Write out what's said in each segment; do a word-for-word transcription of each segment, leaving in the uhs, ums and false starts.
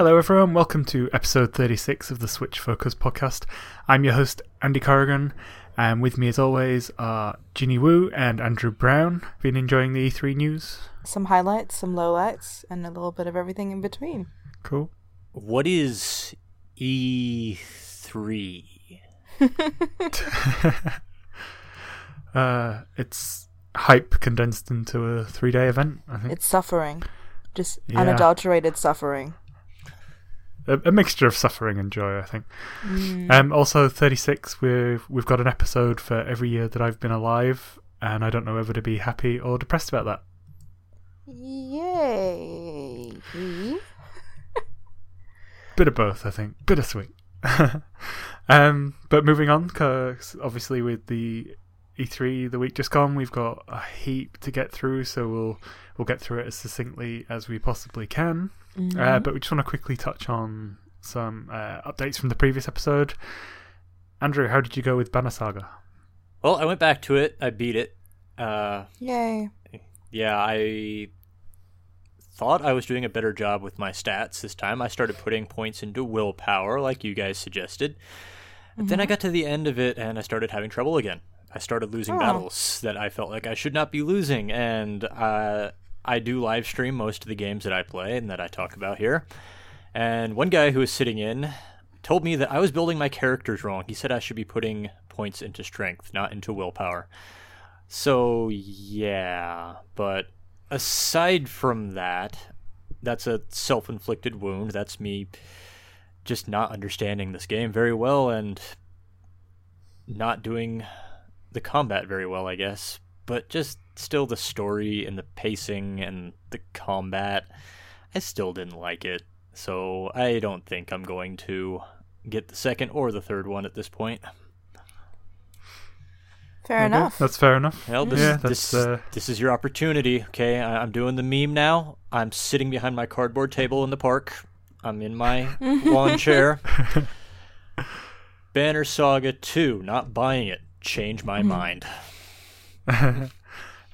Hello everyone, welcome to episode thirty-six of the Switch Focus podcast. I'm your host, Andy Corrigan, and with me as always are Ginny Wu and Andrew Brown. Been enjoying the E three news? Some highlights, some lowlights, and a little bit of everything in between. Cool. What is E three? uh, it's hype condensed into a three-day event, I think. It's suffering. Just yeah. Unadulterated suffering. A, a mixture of suffering and joy, I think. Mm. Um, also, thirty-six, we've, we've got an episode for every year that I've been alive, and I don't know whether to be happy or depressed about that. Yay! Bit of both, I think. Bittersweet. um, but moving on, because obviously with the E three the week just gone, we've got a heap to get through, so we'll we'll get through it as succinctly as we possibly can. Mm-hmm. Uh, but we just want to quickly touch on some uh, updates from the previous episode. Andrew, how did you go with Banner Saga? Well, I went back to it. I beat it. Uh, Yay. Yeah, I thought I was doing a better job with my stats this time. I started putting points into willpower, like you guys suggested. But mm-hmm. then I got to the end of it, and I started having trouble again. I started losing oh. battles that I felt like I should not be losing, and uh, I do live stream most of the games that I play and that I talk about here. And one guy who was sitting in told me that I was building my characters wrong. He said I should be putting points into strength, not into willpower. So, yeah, but aside from that, that's a self-inflicted wound. That's me just not understanding this game very well and not doing the combat very well, I guess, but just still the story and the pacing and the combat, I still didn't like it, so I don't think I'm going to get the second or the third one at this point. Fair okay. enough. That's fair enough. Well, this, yeah, this, uh... this is your opportunity, okay? I- I'm doing the meme now. I'm sitting behind my cardboard table in the park. I'm in my lawn chair. Banner Saga two, not buying it. Change my mind.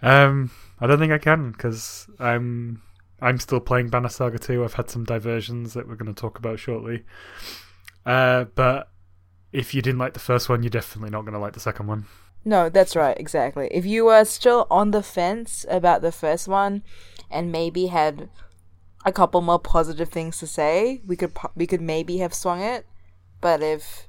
um, I don't think I can because I'm I'm still playing Banner Saga two. I've had some diversions that we're going to talk about shortly. Uh, but if you didn't like the first one, you're definitely not going to like the second one. No, that's right, exactly. If you were still on the fence about the first one and maybe had a couple more positive things to say, we could we could maybe have swung it. But if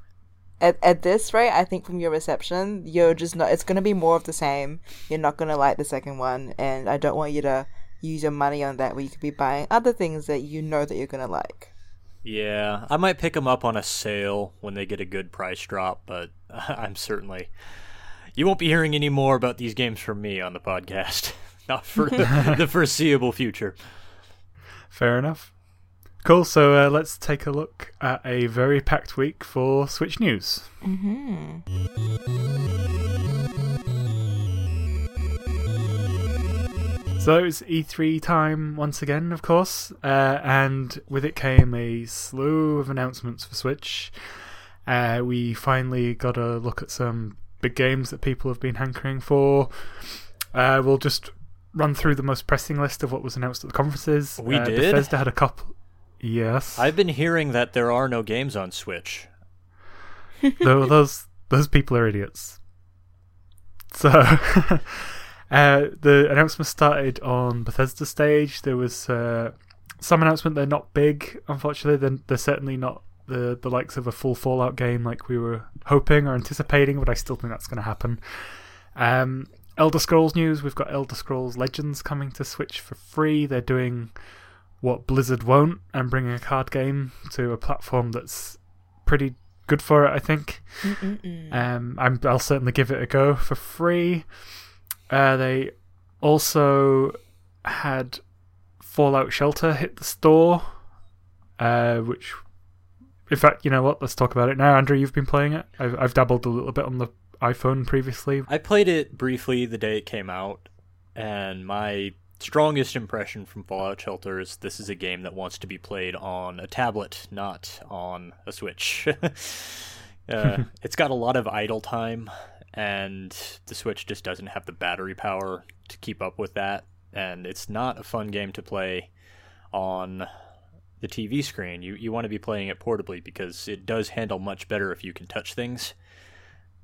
At at this rate, I think from your reception, you're just not. It's going to be more of the same. You're not going to like the second one, and I don't want you to use your money on that where you could be buying other things that you know that you're going to like. Yeah, I might pick them up on a sale when they get a good price drop, but I'm certainly. You won't be hearing any more about these games from me on the podcast, not for the, the foreseeable future. Fair enough. Cool, so uh, let's take a look at a very packed week for Switch news. Mm-hmm. So it's E three time once again, of course, uh, and with it came a slew of announcements for Switch. Uh, we finally got a look at some big games that people have been hankering for. Uh, we'll just run through the most pressing list of what was announced at the conferences. We uh, did? Bethesda had a couple... Yes. I've been hearing that there are no games on Switch. Though those those people are idiots. So, uh, the announcement started on Bethesda's stage. There was uh, some announcement. They're not big, unfortunately. They're, they're certainly not the, the likes of a full Fallout game like we were hoping or anticipating, but I still think that's going to happen. Um, Elder Scrolls news. We've got Elder Scrolls Legends coming to Switch for free. They're doing what Blizzard won't, and bringing a card game to a platform that's pretty good for it, I think. Um, I'm, I'll certainly give it a go for free. Uh, they also had Fallout Shelter hit the store, uh, which, in fact, you know what? Let's talk about it now. Andrew, you've been playing it. I've, I've dabbled a little bit on the iPhone previously. I played it briefly the day it came out, and my strongest impression from Fallout Shelter is this is a game that wants to be played on a tablet, not on a Switch. uh, it's got a lot of idle time, and the Switch just doesn't have the battery power to keep up with that, and it's not a fun game to play on the T V screen, you, you want to be playing it portably because it does handle much better if you can touch things.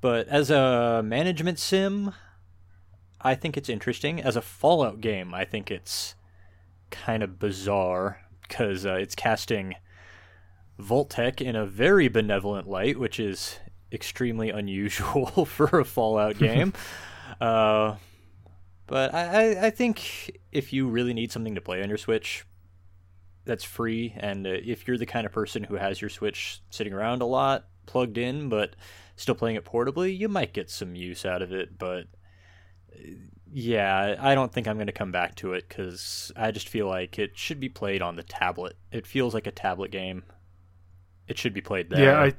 But as a management sim, I think it's interesting. As a Fallout game, I think it's kind of bizarre because uh, it's casting Vault-Tec in a very benevolent light, which is extremely unusual for a Fallout game. uh, but I, I think if you really need something to play on your Switch, that's free. And uh, if you're the kind of person who has your Switch sitting around a lot, plugged in, but still playing it portably, you might get some use out of it. But yeah, I don't think I'm going to come back to it because I just feel like it should be played on the tablet. It feels like a tablet game. It should be played there. Yeah, I,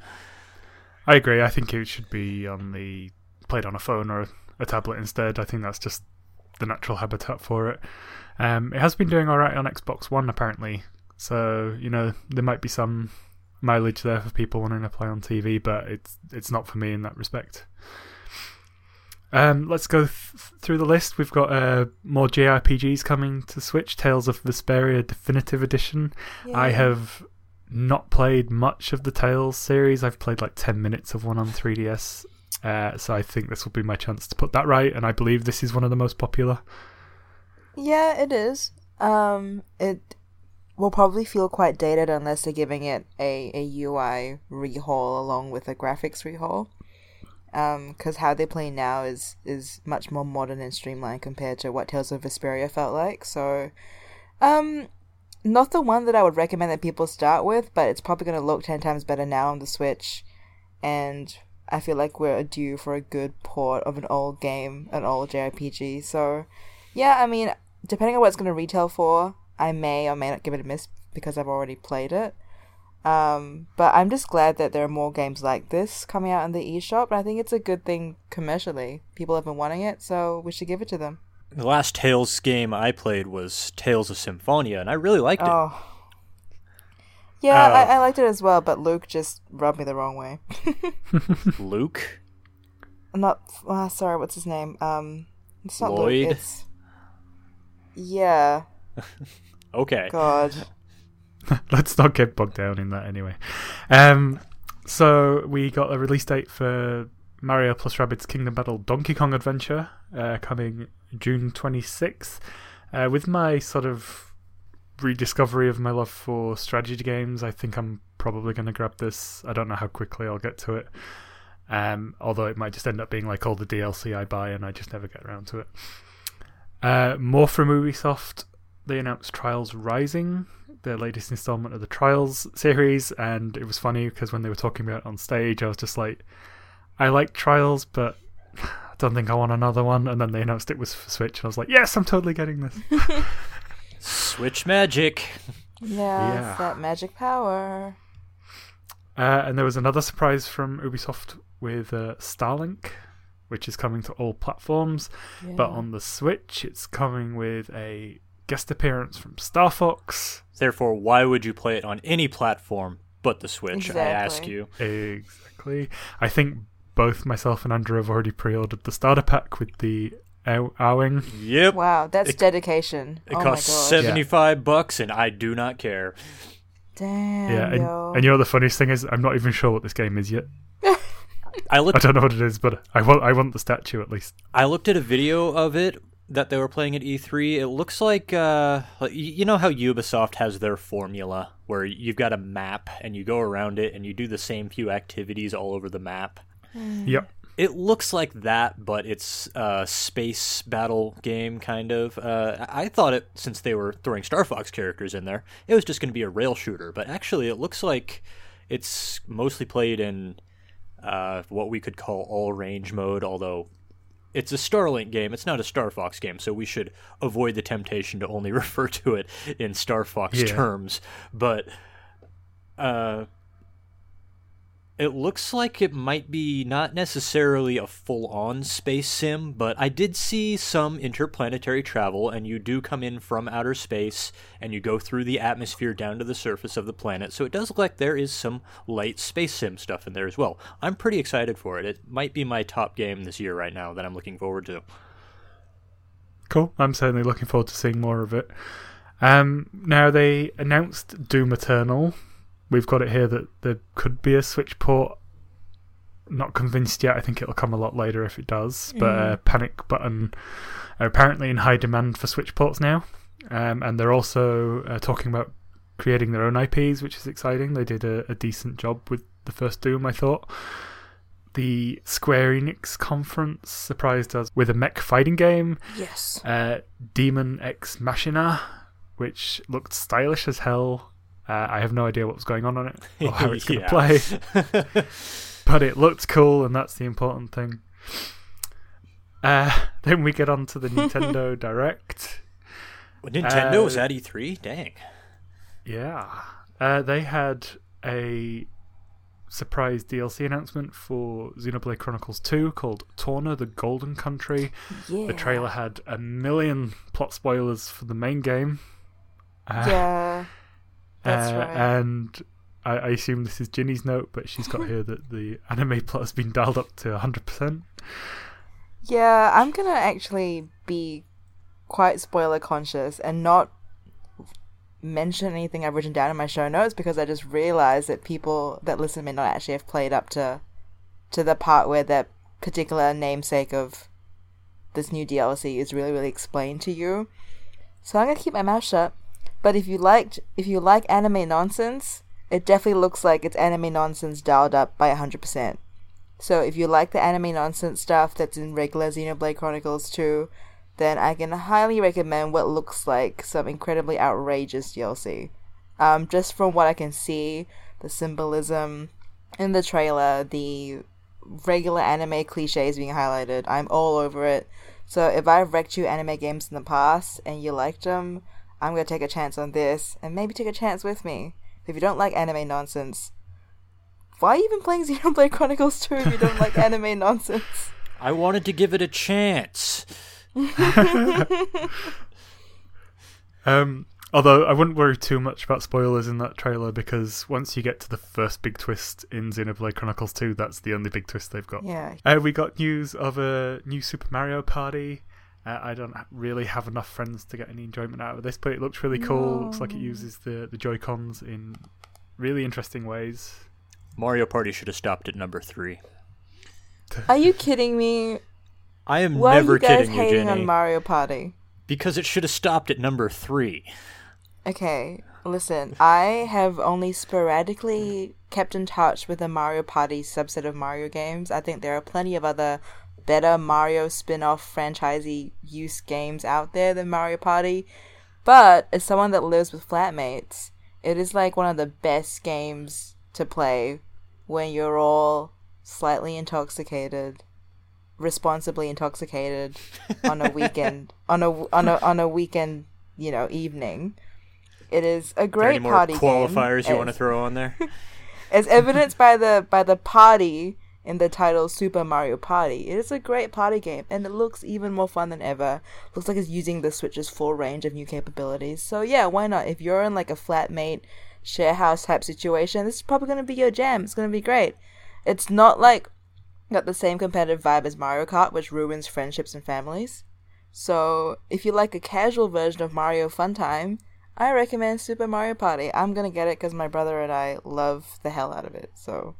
I agree. I think it should be on the played on a phone or a, a tablet instead. I think that's just the natural habitat for it. Um, it has been doing all right on Xbox One, apparently. So, you know, there might be some mileage there for people wanting to play on T V, but it's it's not for me in that respect. Um, let's go th- through the list. We've got uh, more J R P Gs coming to Switch. Tales of Vesperia Definitive Edition. Yeah. I have not played much of the Tales series. I've played like ten minutes of one on three D S. Uh, so I think this will be my chance to put that right, and I believe this is one of the most popular. Yeah, it is. Um, it will probably feel quite dated unless they're giving it a, a U I rehaul along with a graphics rehaul. Because um, how they play now is, is much more modern and streamlined compared to what Tales of Vesperia felt like. So, um, not the one that I would recommend that people start with, but it's probably going to look ten times better now on the Switch. And I feel like we're due for a good port of an old game, an old J R P G. So, yeah, I mean, depending on what it's going to retail for, I may or may not give it a miss because I've already played it. Um, but I'm just glad that there are more games like this coming out in the eShop, and I think it's a good thing commercially. People have been wanting it, so we should give it to them. The last Tales game I played was Tales of Symphonia, and I really liked it. Oh. Yeah, uh, I-, I liked it as well, but Luke just rubbed me the wrong way. Luke? I'm not... Oh, sorry, what's his name? Um, it's not Lloyd? Luke, it's... Yeah. Okay. God. Let's not get bogged down in that anyway. Um, so we got a release date for Mario Plus Rabbids Kingdom Battle Donkey Kong Adventure uh, coming June twenty-sixth. Uh, with my sort of rediscovery of my love for strategy games, I think I'm probably going to grab this. I don't know how quickly I'll get to it. Um, although it might just end up being like all the D L C I buy and I just never get around to it. Uh, more from Ubisoft. They announced Trials Rising, the latest installment of the Trials series, and it was funny because when they were talking about it on stage, I was just like, I like Trials, but I don't think I want another one. And then they announced it was for Switch, and I was like, yes, I'm totally getting this. Switch magic. Yeah, yeah. It's that magic power. Uh, and there was another surprise from Ubisoft with uh, Starlink, which is coming to all platforms, yeah. But on the Switch, it's coming with a guest appearance from Star Fox. Therefore, why would you play it on any platform but the Switch, exactly. I ask you? Exactly. I think both myself and Andrew have already pre-ordered the starter pack with the owing. Yep. Wow, that's it, dedication. It oh costs my seventy-five yeah. bucks, and I do not care. Damn. Yeah, and, yo. and you know the funniest thing is I'm not even sure what this game is yet. I, looked, I don't know what it is, but I want, I want the statue at least. I looked at a video of it that they were playing at E three. It looks like, uh, you know how Ubisoft has their formula where you've got a map and you go around it and you do the same few activities all over the map? Mm. Yep. It looks like that, but it's a space battle game, kind of. Uh, I thought it, since they were throwing Star Fox characters in there, it was just going to be a rail shooter, but actually it looks like it's mostly played in uh, what we could call all-range mode, although it's a Starlink game. It's not a Star Fox game, so we should avoid the temptation to only refer to it in Star Fox yeah. terms. But uh, it looks like it might be not necessarily a full-on space sim, but I did see some interplanetary travel, and you do come in from outer space, and you go through the atmosphere down to the surface of the planet, so it does look like there is some light space sim stuff in there as well. I'm pretty excited for it. It might be my top game this year right now that I'm looking forward to. Cool. I'm certainly looking forward to seeing more of it. Um, now, they announced Doom Eternal. We've got it here that there could be a Switch port. Not convinced yet. I think it'll come a lot later if it does. But mm. uh, Panic Button are apparently in high demand for Switch ports now. Um, and they're also uh, talking about creating their own I Ps, which is exciting. They did a, a decent job with the first Doom, I thought. The Square Enix conference surprised us with a mech fighting game. Yes. Uh, Demon Ex Machina, which looked stylish as hell. Uh, I have no idea what was going on on it or how it's going to play. But it looked cool, and that's the important thing. Uh, then we get on to the Nintendo Direct. Well, Nintendo uh, was at E three? Dang. Yeah. Uh, they had a surprise D L C announcement for Xenoblade Chronicles two called Torna, the Golden Country. Yeah. The trailer had a million plot spoilers for the main game. Uh, yeah. That's uh, right. And I, I assume this is Ginny's note, but she's got here that the anime plot has been dialed up to one hundred percent. Yeah, I'm going to actually be quite spoiler conscious and not mention anything I've written down in my show notes, because I just realized that people that listen may not actually have played up to to the part where that particular namesake of this new D L C is really, really explained to you. So I'm going to keep my mouth shut. But if you liked, if you like anime nonsense, it definitely looks like it's anime nonsense dialed up by one hundred percent. So if you like the anime nonsense stuff that's in regular Xenoblade Chronicles two, then I can highly recommend what looks like some incredibly outrageous D L C. Um, just from what I can see, the symbolism in the trailer, the regular anime cliches being highlighted, I'm all over it. So if I've wrecked you anime games in the past and you liked them, I'm going to take a chance on this and maybe take a chance with me. If you don't like anime nonsense, why are you even playing Xenoblade Chronicles two if you don't like anime nonsense? I wanted to give it a chance. um, although I wouldn't worry too much about spoilers in that trailer, because once you get to the first big twist in Xenoblade Chronicles two, that's the only big twist they've got. Yeah. Uh, we got news of a new Super Mario Party. Uh, I don't really have enough friends to get any enjoyment out of this, but it looks really cool. No. Looks like it uses the, the Joy-Cons in really interesting ways. Mario Party should have stopped at number three. Are you kidding me? I am Why never kidding you, Jenny. Why are you guys hating on Mario Party? Because it should have stopped at number three. Okay, listen. I have only sporadically kept in touch with the Mario Party subset of Mario games. I think there are plenty of other better Mario spin-off franchisee use games out there than Mario Party, but as someone that lives with flatmates, it is like one of the best games to play when you're all slightly intoxicated, responsibly intoxicated on a weekend on a on a on a weekend, you know, evening. It is a great Are there any more qualifiers game, you as, want to throw on there? As evidenced by the by the party in the title Super Mario Party. It is a great party game, and it looks even more fun than ever. Looks like it's using the Switch's full range of new capabilities. So yeah, why not? If you're in like a flatmate, share house type situation, this is probably going to be your jam. It's going to be great. It's not like got the same competitive vibe as Mario Kart, which ruins friendships and families. So if you like a casual version of Mario Fun Time, I recommend Super Mario Party. I'm going to get it because my brother and I love the hell out of it. So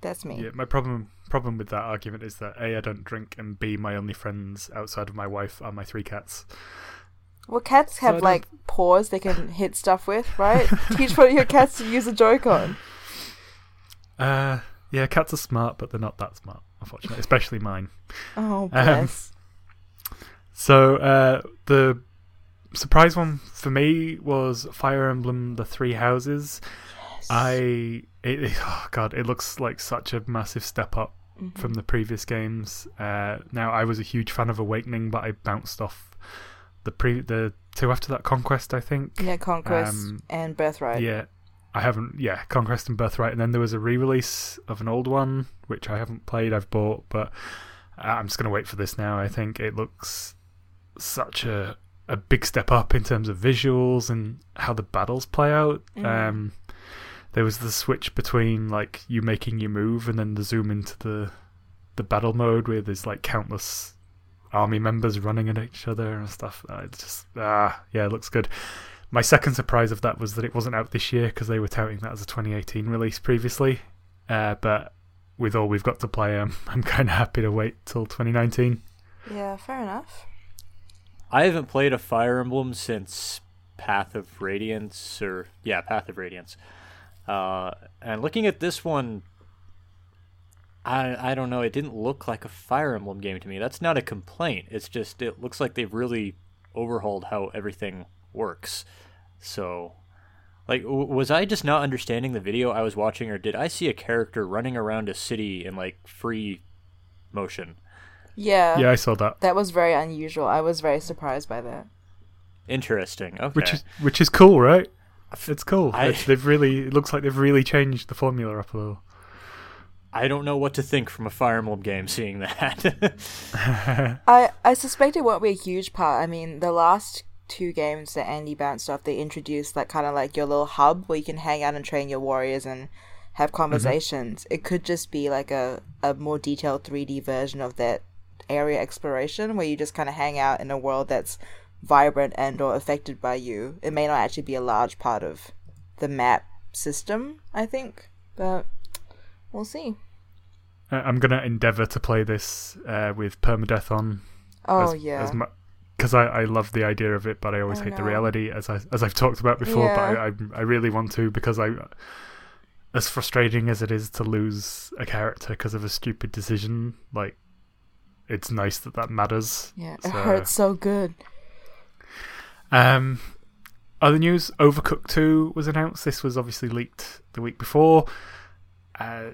that's me. Yeah, my problem problem with that argument is that A, I don't drink, and B, my only friends outside of my wife are my three cats. Well, cats have so like paws they can hit stuff with, right? Teach one of your cats to use a Joy-Con. Uh, yeah, cats are smart, but they're not that smart, unfortunately, especially mine. Oh, bless. Um, so uh, the surprise one for me was Fire Emblem: The Three Houses. I it, it, oh god, it looks like such a massive step up mm-hmm. from the previous games. Uh, now I was a huge fan of Awakening, but I bounced off the pre the two after that, Conquest, I think. Yeah, Conquest um, and Birthright. Yeah, I haven't. Yeah, Conquest and Birthright, and then there was a re-release of an old one which I haven't played. I've bought, but I'm just gonna wait for this now. I think it looks such a a big step up in terms of visuals and how the battles play out. Mm-hmm. Um, There was the switch between like you making your move and then the zoom into the the battle mode where there's like countless army members running at each other and stuff. It's just ah yeah, it looks good. My second surprise of that was that it wasn't out this year, because they were touting that as a twenty eighteen release previously. Uh, but with all we've got to play, um, I'm kind of happy to wait till twenty nineteen. Yeah, fair enough. I haven't played a Fire Emblem since Path of Radiance, or yeah, Path of Radiance. Uh, and looking at this one, I I don't know. It didn't look like a Fire Emblem game to me. That's not a complaint. It's just it looks like they've really overhauled how everything works. So, like, w- was I just not understanding the video I was watching, or did I see a character running around a city in like free motion? Yeah. Yeah, I saw that. That was very unusual. I was very surprised by that. Interesting. Okay. Which is which is cool, right? It's cool. I, it's, they've really. It looks like they've really changed the formula up a little. I don't know what to think from a Fire Emblem game seeing that. I I suspect it won't be a huge part. I mean, the last two games that Andy bounced off, they introduced like kind of like your little hub where you can hang out and train your warriors and have conversations. Mm-hmm. It could just be like a, a more detailed three D version of that area exploration where you just kind of hang out in a world that's vibrant and or affected by you. It may not actually be a large part of the map system, I think, but we'll see. I'm gonna endeavor to play this uh with permadeath on. Oh, as, yeah, because mu- I, I love the idea of it, but I always oh, hate no. the reality, as I as I've talked about before. Yeah. But I, I I really want to, because I, as frustrating as it is to lose a character because of a stupid decision, like, it's nice that that matters. Yeah, it so. hurts so good. Um, other news, Overcooked two was announced. This was obviously leaked the week before. Uh,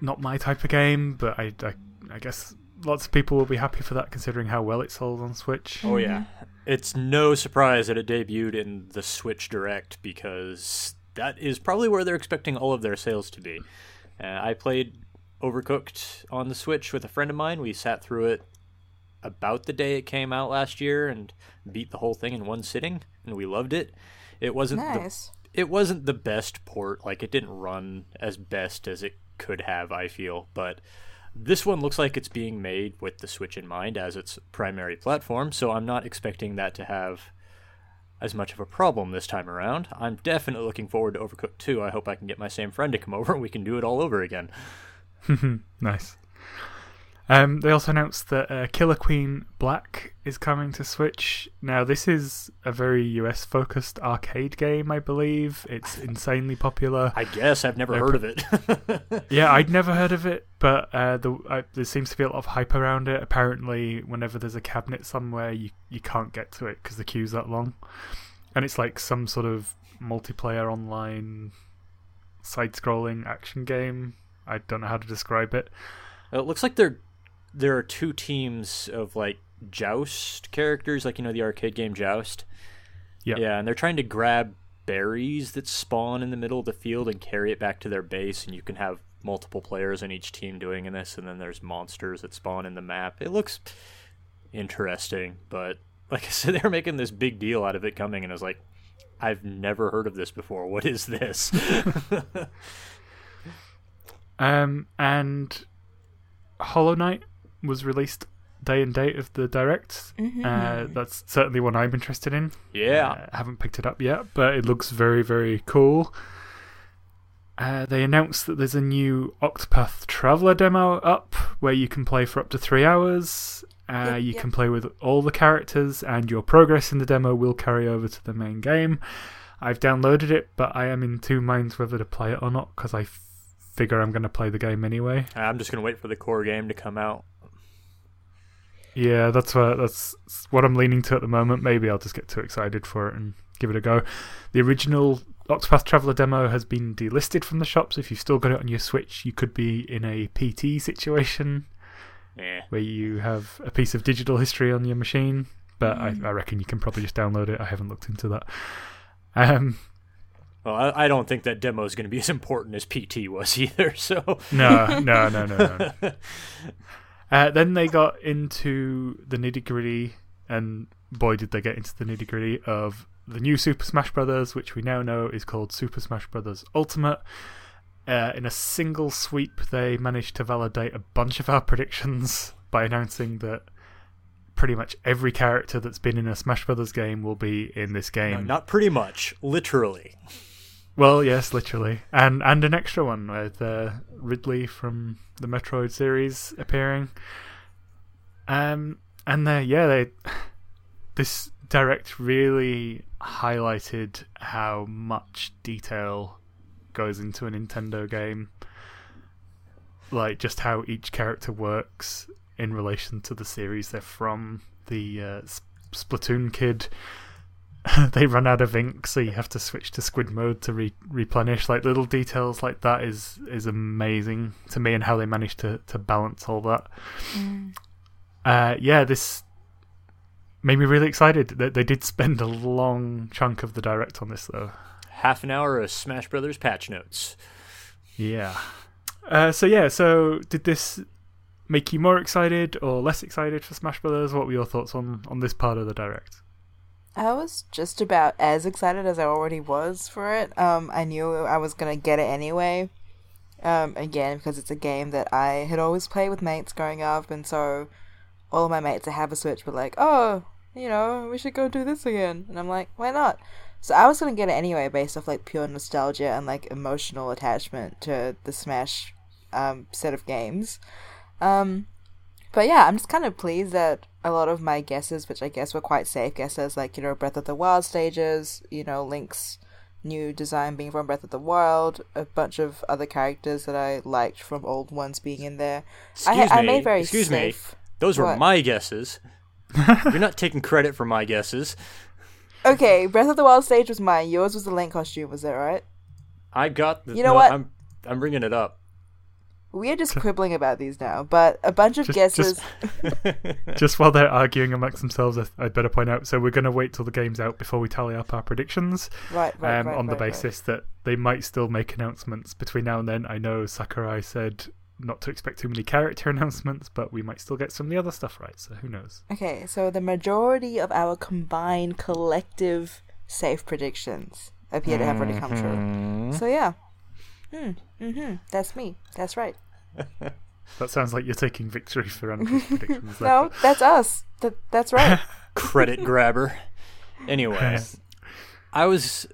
not my type of game, but I, I, I guess lots of people will be happy for that, considering how well it sold on Switch. Oh yeah, it's no surprise that it debuted in the Switch Direct, because that is probably where they're expecting all of their sales to be. Uh, I played Overcooked on the Switch with a friend of mine. We sat through it about the day it came out last year and beat the whole thing in one sitting, and we loved it. It wasn't nice. the, it wasn't the best port. Like, it didn't run as best as it could have, I feel, but this one looks like it's being made with the Switch in mind as its primary platform, so I'm not expecting that to have as much of a problem this time around. I'm definitely looking forward to Overcooked two. I hope I can get my same friend to come over and we can do it all over again. Nice. Um, they also announced that uh, Killer Queen Black is coming to Switch. Now, this is a very U S-focused arcade game, I believe. It's insanely popular. I guess. I've never uh, heard of it. Yeah, I'd never heard of it, but uh, the, uh, there seems to be a lot of hype around it. Apparently, whenever there's a cabinet somewhere, you, you can't get to it because the queue's that long. And it's like some sort of multiplayer online side-scrolling action game. I don't know how to describe it. It looks like they're... There are two teams of, like, Joust characters, like, you know, the arcade game Joust. Yeah. Yeah, and they're trying to grab berries that spawn in the middle of the field and carry it back to their base, and you can have multiple players in each team doing this, and then there's monsters that spawn in the map. It looks interesting, but, like I said, they're making this big deal out of it coming, and I was like, I've never heard of this before. What is this? um, and Hollow Knight was released day and date of the Direct. Mm-hmm. Uh, that's certainly one I'm interested in. Yeah. Uh, haven't picked it up yet, but it looks very, very cool. Uh, they announced that there's a new Octopath Traveler demo up where you can play for up to three hours. Uh, yep, you yep. can play with all the characters, and your progress in the demo will carry over to the main game. I've downloaded it, but I am in two minds whether to play it or not, because I figure I'm going to play the game anyway. I'm just going to wait for the core game to come out. Yeah, that's what, that's what I'm leaning to at the moment. Maybe I'll just get too excited for it and give it a go. The original Octopath Traveler demo has been delisted from the shops. If you've still got it on your Switch, you could be in a P T situation, yeah, where you have a piece of digital history on your machine, but mm. I, I reckon you can probably just download it. I haven't looked into that. Um... Well, I don't think that demo is going to be as important as P T was either, so... No, no, no, no, no. no. Uh, then they got into the nitty-gritty, and boy, did they get into the nitty-gritty of the new Super Smash Bros., which we now know is called Super Smash Bros. Ultimate. Uh, in a single sweep, they managed to validate a bunch of our predictions by announcing that pretty much every character that's been in a Smash Brothers game will be in this game. No, not pretty much, literally. Well, yes, literally. And and an extra one with uh, Ridley from the Metroid series appearing. Um, and they, yeah, they this direct really highlighted how much detail goes into a Nintendo game. Like, just how each character works in relation to the series they're from. The uh, Splatoon kid... they run out of ink, so you have to switch to squid mode to re- replenish. Like, little details like that is is amazing to me, and how they managed to, to balance all that. Mm. Uh, yeah, this made me really excited. They, they did spend a long chunk of the direct on this, though. Half an hour of Smash Brothers patch notes. Yeah. Uh, so, yeah, so did this make you more excited or less excited for Smash Brothers? What were your thoughts on, on this part of the direct? I was just about as excited as I already was for it. Um, I knew I was going to get it anyway. Um, again, because it's a game that I had always played with mates growing up, and so all of my mates that have a Switch were like, oh, you know, we should go do this again. And I'm like, why not? So I was going to get it anyway based off, like, pure nostalgia and, like, emotional attachment to the Smash um, set of games. Um, but, yeah, I'm just kind of pleased that a lot of my guesses, which I guess were quite safe guesses, like, you know, Breath of the Wild stages, you know, Link's new design being from Breath of the Wild, a bunch of other characters that I liked from old ones being in there. Excuse I, I made very excuse safe. Excuse me, those what? were my guesses. You're not taking credit for my guesses. Okay, Breath of the Wild stage was mine. Yours was the Link costume, was that right? I got the... You know no, what? I'm, I'm bringing it up. We are just quibbling about these now, but a bunch of just, guesses... Just, just while they're arguing amongst themselves, I'd better point out, so we're going to wait till the game's out before we tally up our predictions, right? right, um, right on right, the basis right. that they might still make announcements between now and then. I know Sakurai said not to expect too many character announcements, but we might still get some of the other stuff right, so who knows. Okay, so the majority of our combined collective safe predictions appear to have already come mm-hmm. true. So yeah. Hmm. Mm-hmm. That's me. That's right. That sounds like you're taking victory for Andrew's predictions. There, no, that's us. Th- that's right. Credit grabber. Anyway, I was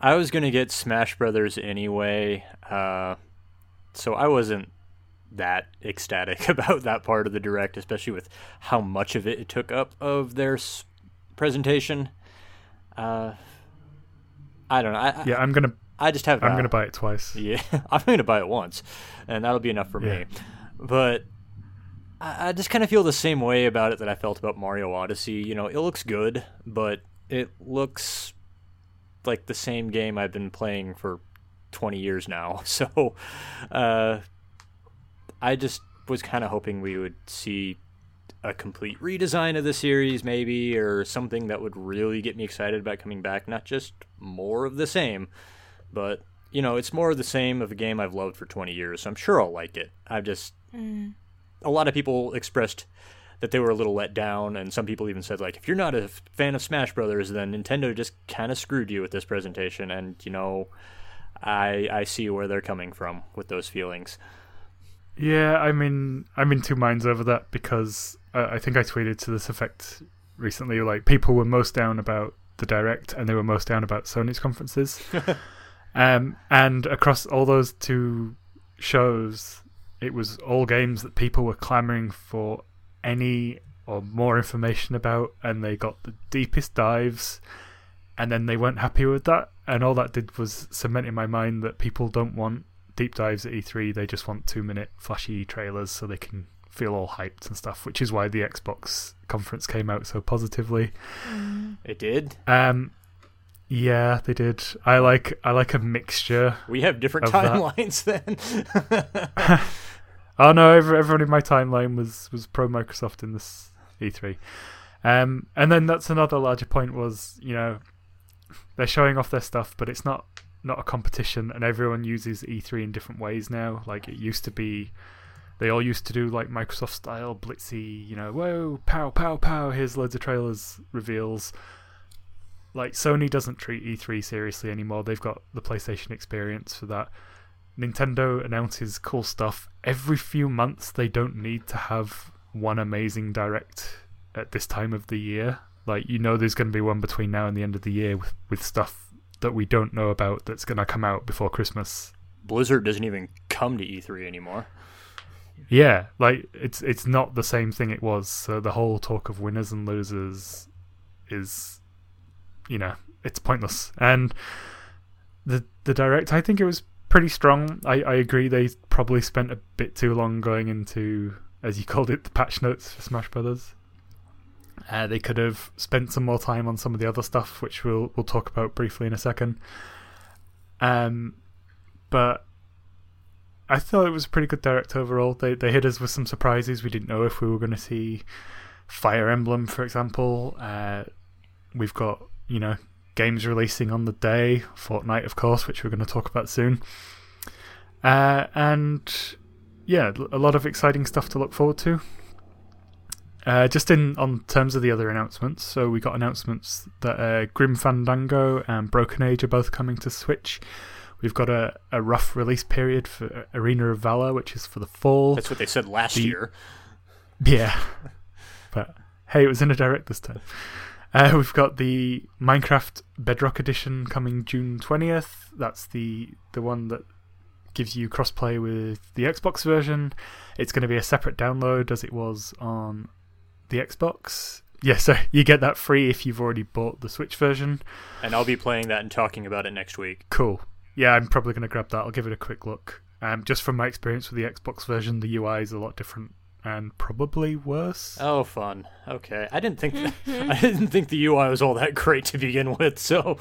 I was gonna get Smash Brothers anyway, uh, so I wasn't that ecstatic about that part of the direct, especially with how much of it it took up of their s- presentation. Uh, I don't know. I, I, yeah, I'm gonna. I just have. I'm going to buy it twice. Yeah, I'm going to buy it once, and that'll be enough for yeah. me. But I, I just kind of feel the same way about it that I felt about Mario Odyssey. You know, it looks good, but it looks like the same game I've been playing for twenty years now. So uh, I just was kind of hoping we would see a complete redesign of the series, maybe, or something that would really get me excited about coming back, not just more of the same. But, you know, it's more of the same of a game I've loved for twenty years, so I'm sure I'll like it. I've just... Mm. A lot of people expressed that they were a little let down, and some people even said, like, if you're not a fan of Smash Brothers, then Nintendo just kind of screwed you with this presentation, and, you know, I I see where they're coming from with those feelings. Yeah, I mean, I'm in two minds over that, because uh, I think I tweeted to this effect recently, like, people were most down about the Direct, and they were most down about Sony's conferences. Um, and across all those two shows, it was all games that people were clamoring for any or more information about, and they got the deepest dives, and then they weren't happy with that. And all that did was cement in my mind that people don't want deep dives at E three, they just want two-minute flashy trailers so they can feel all hyped and stuff, which is why the Xbox conference came out so positively. It did. Um... Yeah, they did. I like I like a mixture. We have different timelines then. Oh no, every, everyone in my timeline was, was pro Microsoft in this E three. Um, and then that's another larger point was, you know, they're showing off their stuff, but it's not, not a competition, and everyone uses E three in different ways now. Like, it used to be, they all used to do like Microsoft style blitzy, you know, whoa, pow, pow, pow, here's loads of trailers, reveals. Like, Sony doesn't treat E three seriously anymore. They've got the PlayStation experience for that. Nintendo announces cool stuff every few months. They don't need to have one amazing direct at this time of the year. Like, you know, there's going to be one between now and the end of the year with, with stuff that we don't know about that's going to come out before Christmas. Blizzard doesn't even come to E three anymore. Yeah, like, it's it's not the same thing it was. So the whole talk of winners and losers is, you know, it's pointless. And the the direct, I think it was pretty strong. I, I agree they probably spent a bit too long going into, as you called it, the patch notes for Smash Brothers. Uh, they could have spent some more time on some of the other stuff, which we'll we'll talk about briefly in a second. Um, but I thought it was a pretty good direct overall. They they hit us with some surprises. We didn't know if we were going to see Fire Emblem, for example. Uh, we've got, you know, games releasing on the day. Fortnite, of course, which we're going to talk about soon. Uh, and yeah, a lot of exciting stuff to look forward to. Uh, just in on terms of the other announcements, so we got announcements that uh, Grim Fandango and Broken Age are both coming to Switch. We've got a, a rough release period for Arena of Valor, which is for the fall. That's what they said last the, year. Yeah. But hey, it was in a direct this time. Uh, we've got the Minecraft Bedrock Edition coming June twentieth. That's the, the one that gives you crossplay with the Xbox version. It's going to be a separate download as it was on the Xbox. Yeah, so you get that free if you've already bought the Switch version. And I'll be playing that and talking about it next week. Cool. Yeah, I'm probably going to grab that. I'll give it a quick look. Um, just from my experience with the Xbox version, the U I is a lot different and probably worse. Oh, fun. Okay. I didn't think th- I didn't think the U I was all that great to begin with, so...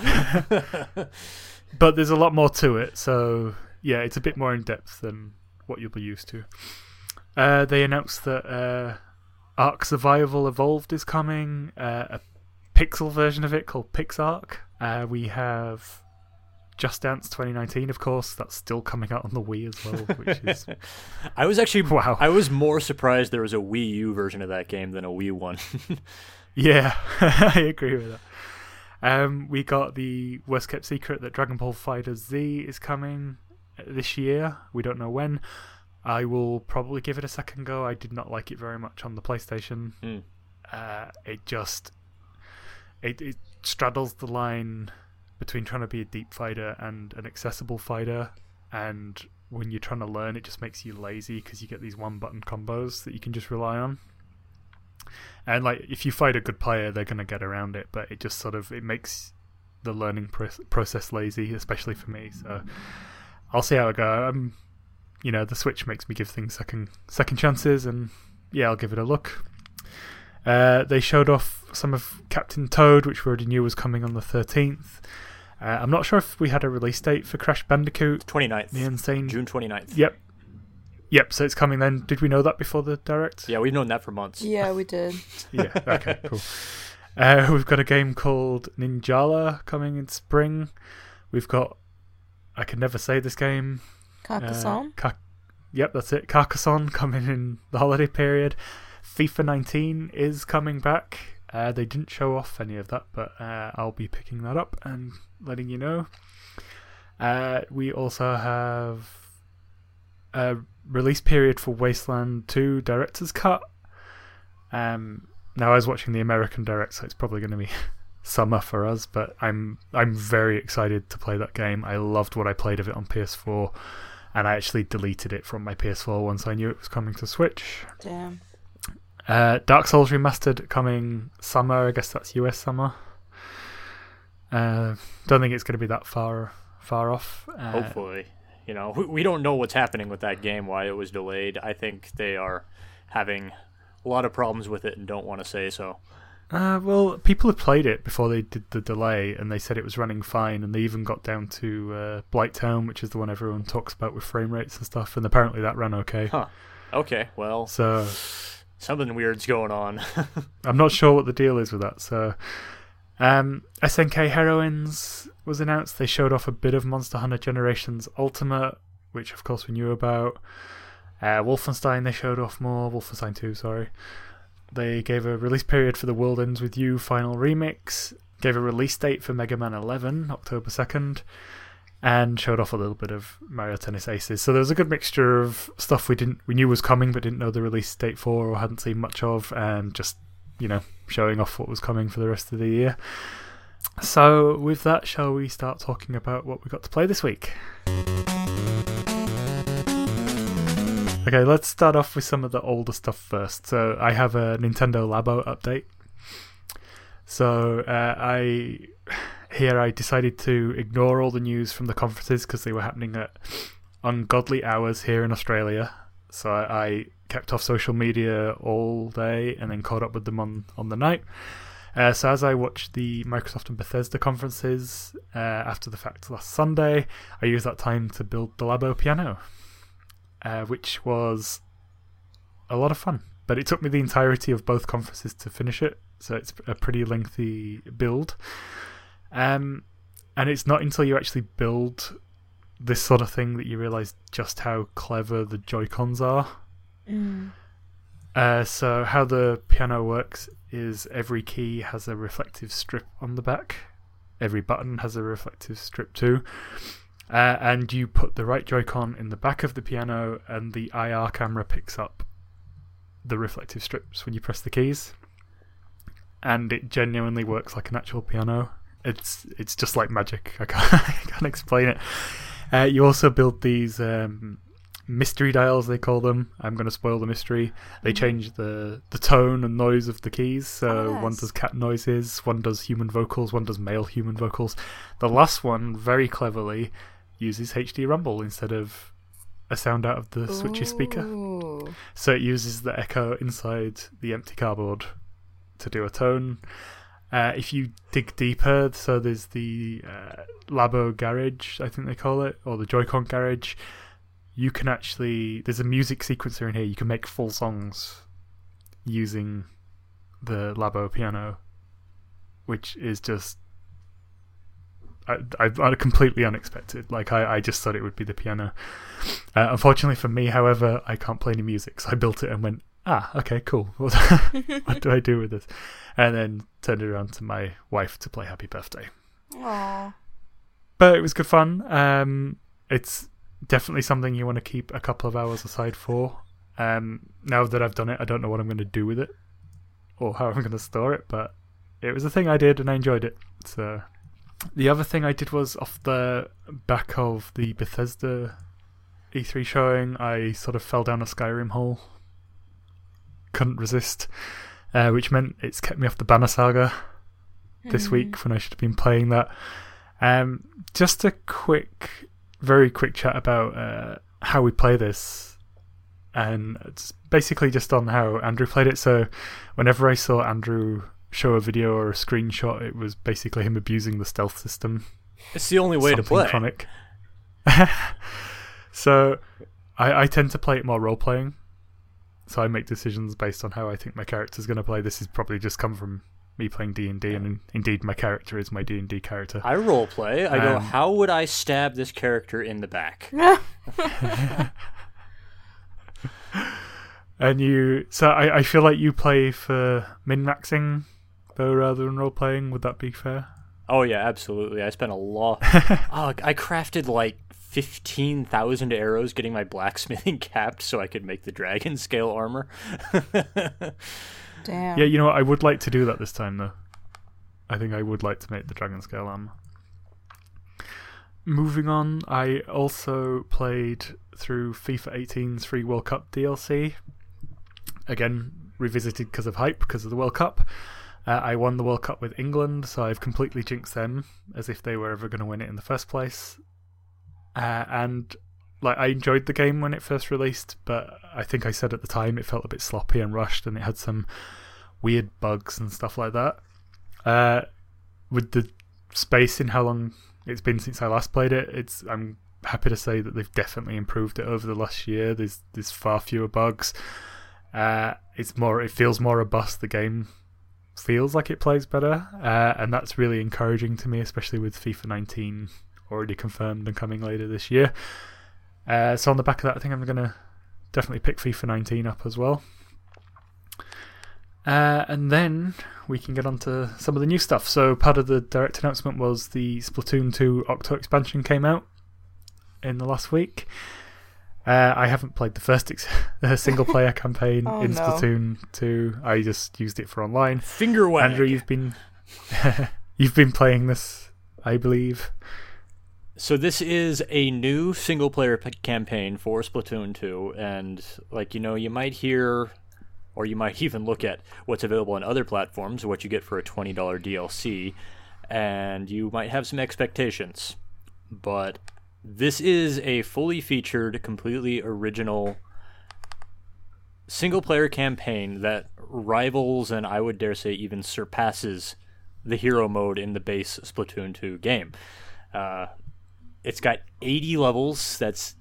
But there's a lot more to it, so yeah, it's a bit more in-depth than what you'll be used to. Uh, they announced that... Uh, Ark Survival Evolved is coming, uh, a pixel version of it called PixArk. Uh, we have Just Dance twenty nineteen, of course. That's still coming out on the Wii as well, which is... I was actually... Wow. I was more surprised there was a Wii U version of that game than a Wii one. Yeah, I agree with that. Um, we got the worst kept secret that Dragon Ball FighterZ is coming this year. We don't know when. I will probably give it a second go. I did not like it very much on the PlayStation. Mm. Uh, it just... It, it straddles the line between trying to be a deep fighter and an accessible fighter. And when you're trying to learn, it just makes you lazy because you get these one-button combos that you can just rely on. And like, if you fight a good player, they're going to get around it. But it just sort of... It makes the learning pr- process lazy, especially for me. So I'll see how it goes. I'm... You know, the Switch makes me give things second second chances, and yeah, I'll give it a look. Uh, they showed off some of Captain Toad, which we already knew was coming on the thirteenth. Uh, I'm not sure if we had a release date for Crash Bandicoot. twenty-ninth. The insane... June twenty-ninth. Yep. Yep, so it's coming then. Did we know that before the Direct? Yeah, we've known that for months. Yeah, we did. Yeah, okay, cool. Uh, we've got a game called Ninjala coming in spring. We've got... I can never say this game... Carcassonne? Uh, Car- yep, that's it. Carcassonne coming in the holiday period. FIFA nineteen is coming back. Uh, they didn't show off any of that, but uh, I'll be picking that up and letting you know. Uh, we also have a release period for Wasteland two Director's Cut. Um, now, I was watching the American Direct, so it's probably going to be summer for us, but I'm I'm very excited to play that game. I loved what I played of it on P S four, and I actually deleted it from my P S four once I knew it was coming to Switch. Damn. Uh, Dark Souls Remastered coming summer. I guess that's U S summer. Uh, don't think it's going to be that far far off. Uh, Hopefully. You know, we, we don't know what's happening with that game, why it was delayed. I think they are having a lot of problems with it and don't want to say so. Uh, well, people had played it before they did the delay, and they said it was running fine, and they even got down to uh, Blighttown, which is the one everyone talks about with frame rates and stuff, and apparently that ran okay. Huh. Okay, well, so something weird's going on. I'm not sure what the deal is with that. So, um, S N K Heroines was announced. They showed off a bit of Monster Hunter Generations Ultimate, which of course we knew about. Uh, Wolfenstein, they showed off more. Wolfenstein two, sorry. They gave a release period for The World Ends With You Final Remix, gave a release date for Mega Man eleven, October second, and showed off a little bit of Mario Tennis Aces. So there was a good mixture of stuff we didn't we knew was coming but didn't know the release date for or hadn't seen much of, and just you know, showing off what was coming for the rest of the year. So with that, shall we start talking about what we got to play this week? Okay, let's start off with some of the older stuff first. So I have a Nintendo Labo update. So uh, I here I decided to ignore all the news from the conferences because they were happening at ungodly hours here in Australia. So I, I kept off social media all day and then caught up with them on, on the night. Uh, so as I watched the Microsoft and Bethesda conferences uh, after the fact last Sunday, I used that time to build the Labo piano, uh, which was a lot of fun. But it took me the entirety of both conferences to finish it, so it's a pretty lengthy build. Um, and it's not until you actually build this sort of thing that you realise just how clever the Joy-Cons are. Mm. Uh, so how the piano works is every key has a reflective strip on the back. Every button has a reflective strip too. Uh, and you put the right Joy-Con in the back of the piano and the I R camera picks up the reflective strips when you press the keys. And it genuinely works like an actual piano. It's it's just like magic. I can't, I can't explain it. Uh, you also build these... Um, mystery dials, they call them. I'm going to spoil the mystery. They change the, the tone and noise of the keys. So oh, yes. One does cat noises, one does human vocals, one does male human vocals. The last one, very cleverly, uses H D rumble instead of a sound out of the Switch's speaker. So it uses the echo inside the empty cardboard to do a tone. Uh, if you dig deeper, so there's the uh, Labo Garage, I think they call it, or the Joy-Con Garage. You can actually... There's a music sequencer in here. You can make full songs using the Labo piano, which is just... I, I, I completely unexpected. Like, I, I just thought it would be the piano. Uh, unfortunately for me, however, I can't play any music, so I built it and went, ah, okay, cool. What, what do I do with this? And then turned it around to my wife to play Happy Birthday. Aww. But it was good fun. Um, it's... definitely something you want to keep a couple of hours aside for. Um, now that I've done it, I don't know what I'm going to do with it or how I'm going to store it, but it was a thing I did and I enjoyed it. So the other thing I did was off the back of the Bethesda E three showing, I sort of fell down a Skyrim hole. Couldn't resist, uh, which meant it's kept me off the Banner Saga this mm. week when I should have been playing that. Um, just a quick... very quick chat about uh, how we play this, and it's basically just on how Andrew played it. So whenever I saw Andrew show a video or a screenshot, it was basically him abusing the stealth system. It's the only way Something to play. Chronic. So I, I tend to play it more role-playing, so I make decisions based on how I think my character's going to play. This has probably just come from me playing D and D, and indeed my character is my D and D character. I roleplay. I um, go, how would I stab this character in the back? And you... So I, I feel like you play for min-maxing, though, rather than roleplaying. Would that be fair? Oh, yeah, absolutely. I spent a lot... oh, I crafted, like, fifteen thousand arrows getting my blacksmithing capped so I could make the dragon scale armor. Damn. Yeah, you know what? I would like to do that this time, though. I think I would like to make the Dragon Scale armor. Moving on, I also played through FIFA eighteen's free World Cup D L C. Again, revisited because of hype, because of the World Cup. Uh, I won the World Cup with England, so I've completely jinxed them, as if they were ever going to win it in the first place. Uh, and... Like, I enjoyed the game when it first released, but I think I said at the time it felt a bit sloppy and rushed, and it had some weird bugs and stuff like that. Uh, with the space in how long it's been since I last played it, it's I'm happy to say that they've definitely improved it over the last year. There's there's far fewer bugs. Uh, it's more it feels more robust. The game feels like it plays better, uh, and that's really encouraging to me, especially with FIFA nineteen already confirmed and coming later this year. Uh, so on the back of that, I think I'm going to definitely pick FIFA nineteen up as well. Uh, and then we can get on to some of the new stuff. So part of the direct announcement was the Splatoon two Octo expansion came out in the last week. Uh, I haven't played the first ex- single-player campaign oh, in no. Splatoon two. I just used it for online. Finger wag. Andrew, you've been you've been playing this, I believe. So this is a new single-player p- campaign for Splatoon two, and like you know, you might hear, or you might even look at what's available on other platforms, what you get for a twenty dollars D L C, and you might have some expectations, but. This is a fully featured, completely original single-player campaign that rivals and I would dare say even surpasses the hero mode in the base Splatoon two game. Uh, it's got eighty levels, that's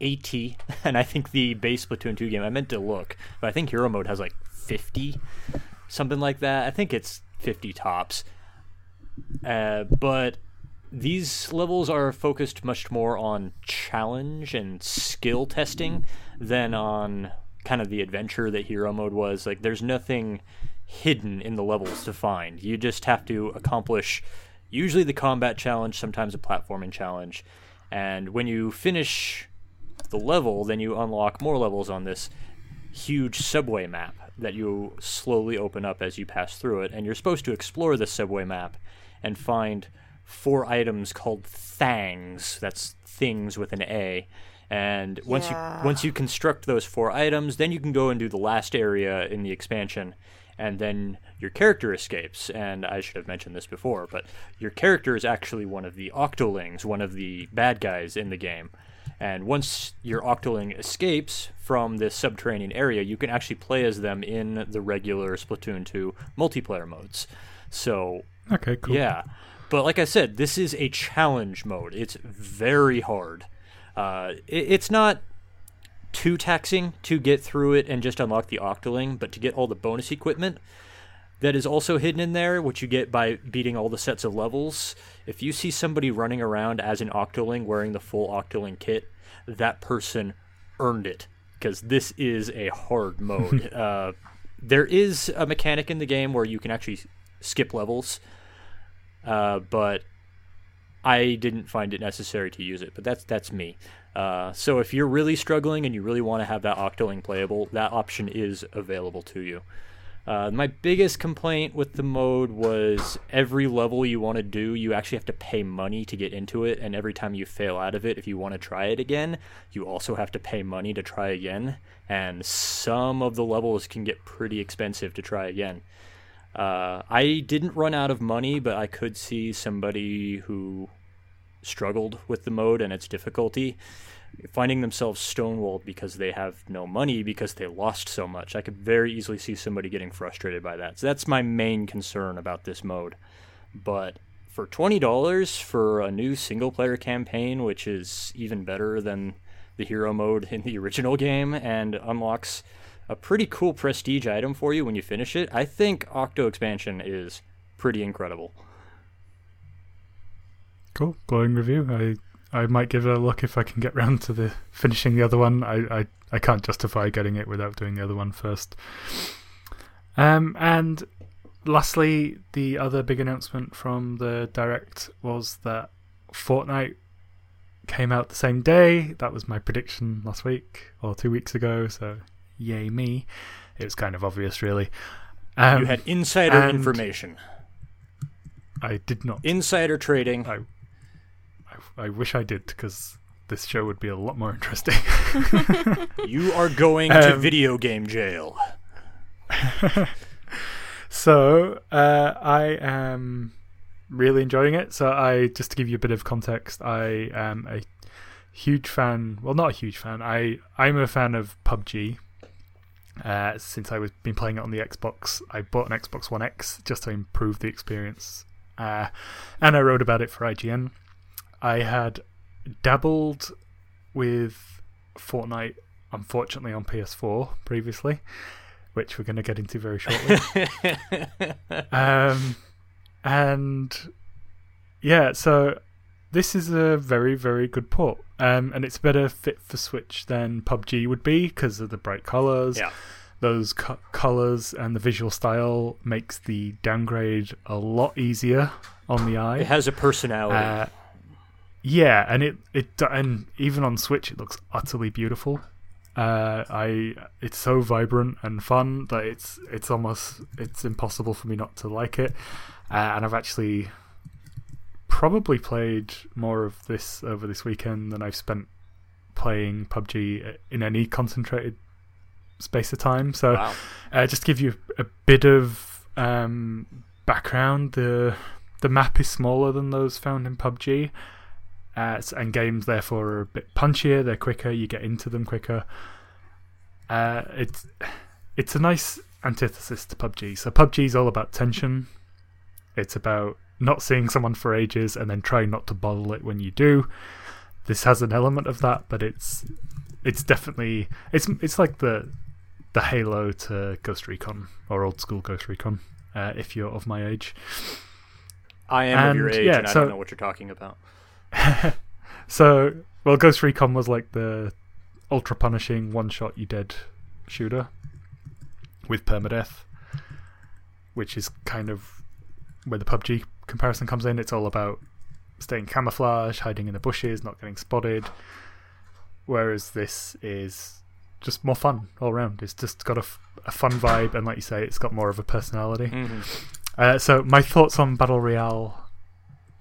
eighty, and I think the base Splatoon two game, I meant to look, but I think hero mode has like fifty, something like that. I think it's fifty tops. Uh, but... These levels are focused much more on challenge and skill testing than on kind of the adventure that hero mode was. Like, there's nothing hidden in the levels to find. You just have to accomplish usually the combat challenge, sometimes a platforming challenge. And when you finish the level, then you unlock more levels on this huge subway map that you slowly open up as you pass through it. And you're supposed to explore the subway map and find four items called thangs. That's things with an A. And once yeah. you once you construct those four items, then you can go and do the last area in the expansion, and then your character escapes. And I should have mentioned this before, but your character is actually one of the Octolings, one of the bad guys in the game. And once your Octoling escapes from this subterranean area, you can actually play as them in the regular Splatoon two multiplayer modes. So, okay, cool. Yeah. But like I said, this is a challenge mode. It's very hard. Uh, it, it's not too taxing to get through it and just unlock the Octoling, but to get all the bonus equipment that is also hidden in there, which you get by beating all the sets of levels. If you see somebody running around as an Octoling wearing the full Octoling kit, that person earned it, because this is a hard mode. uh, there is a mechanic in the game where you can actually skip levels. Uh, but I didn't find it necessary to use it. But that's that's me. Uh, so if you're really struggling and you really want to have that Octoling playable, that option is available to you. Uh, my biggest complaint with the mode was every level you want to do, you actually have to pay money to get into it. And every time you fail out of it, if you want to try it again, you also have to pay money to try again. And some of the levels can get pretty expensive to try again. Uh, I didn't run out of money, but I could see somebody who struggled with the mode and its difficulty finding themselves stonewalled because they have no money because they lost so much. I could very easily see somebody getting frustrated by that. So that's my main concern about this mode. But for twenty dollars for a new single-player campaign, which is even better than the hero mode in the original game and unlocks a pretty cool prestige item for you when you finish it. I think Octo Expansion is pretty incredible. Cool. Glowing review. I I might give it a look if I can get round to the finishing the other one. I, I, I can't justify getting it without doing the other one first. Um, and lastly, the other big announcement from the Direct was that Fortnite came out the same day. That was my prediction last week or two weeks ago, so... Yay me. It was kind of obvious, really. Um, you had insider information. I did not. Insider trading. I, I, I wish I did, because this show would be a lot more interesting. You are going um, to video game jail. So, uh, I am really enjoying it. So, I just to give you a bit of context, I am a huge fan. Well, not a huge fan. I, I'm a fan of P U B G. Uh, since I've been playing it on the Xbox, I bought an Xbox One X just to improve the experience, uh, and I wrote about it for I G N. I had dabbled with Fortnite, unfortunately, on P S four previously, which we're going to get into very shortly. um, and yeah, so this is a very, very good port. Um, and it's better fit for Switch than P U B G would be because of the bright colours. Yeah. Those co- colours and the visual style makes the downgrade a lot easier on the eye. It has a personality. Uh, Yeah, and it, it and even on Switch it looks utterly beautiful. Uh, I it's so vibrant and fun that it's it's almost it's impossible for me not to like it. Uh, and I've actually probably played more of this over this weekend than I've spent playing P U B G in any concentrated space of time. So, wow. uh, just to give you a bit of um, background, the the map is smaller than those found in P U B G. Uh, and games therefore are a bit punchier, they're quicker, you get into them quicker. Uh, it's it's a nice antithesis to P U B G. So P U B G is all about tension. It's about not seeing someone for ages and then trying not to bottle it when you do. This has an element of that, but it's it's definitely it's it's like the the Halo to Ghost Recon, or old school Ghost Recon, uh, if you're of my age. I am and, of your age, yeah, and I so, don't know what you're talking about. So, well, Ghost Recon was like the ultra punishing one shot you dead shooter with permadeath, which is kind of where the P U B G comparison comes in. It's all about staying camouflage, hiding in the bushes, not getting spotted, whereas this is just more fun all around. It's just got a, f- a fun vibe, and like you say, it's got more of a personality. Mm-hmm. Uh, so my thoughts on Battle Royale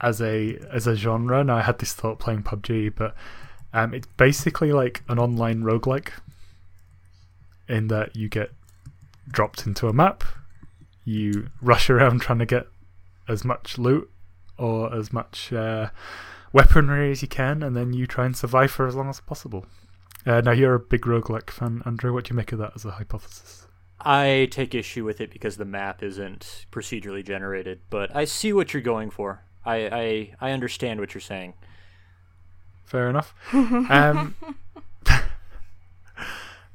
as a as a genre. Now, I had this thought playing P U B G, but um, it's basically like an online roguelike in that you get dropped into a map, you rush around trying to get as much loot or as much uh, weaponry as you can, and then you try and survive for as long as possible. Uh, now, you're a big roguelike fan, Andrew. What do you make of that as a hypothesis? I take issue with it because the map isn't procedurally generated, but I see what you're going for. I, I, I understand what you're saying. Fair enough. Um,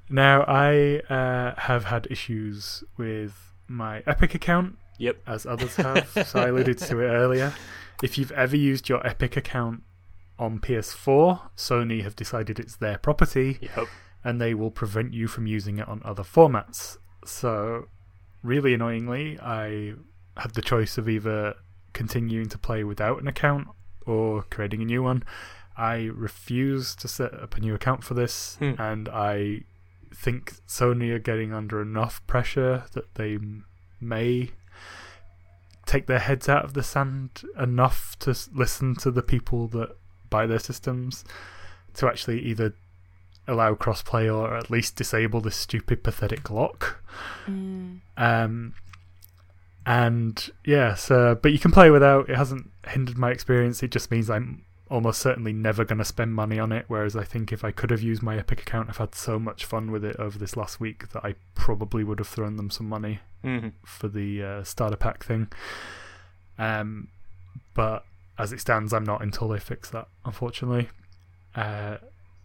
now, I uh, have had issues with my Epic account, yep, as others have, so I alluded to it earlier. If you've ever used your Epic account on P S four, Sony have decided it's their property, yep, and they will prevent you from using it on other formats. So, really annoyingly, I had the choice of either continuing to play without an account or creating a new one. I refuse to set up a new account for this, hmm. and I think Sony are getting under enough pressure that they may take their heads out of the sand enough to listen to the people that buy their systems to actually either allow crossplay or at least disable this stupid, pathetic lock. Mm. Um. And yeah, so, but you can play without. It hasn't hindered my experience. It just means I'm almost certainly never going to spend money on it, whereas I think if I could have used my Epic account, I've had so much fun with it over this last week that I probably would have thrown them some money mm-hmm. for the uh, starter pack thing. Um, but as it stands, I'm not, until they fix that, unfortunately. Uh,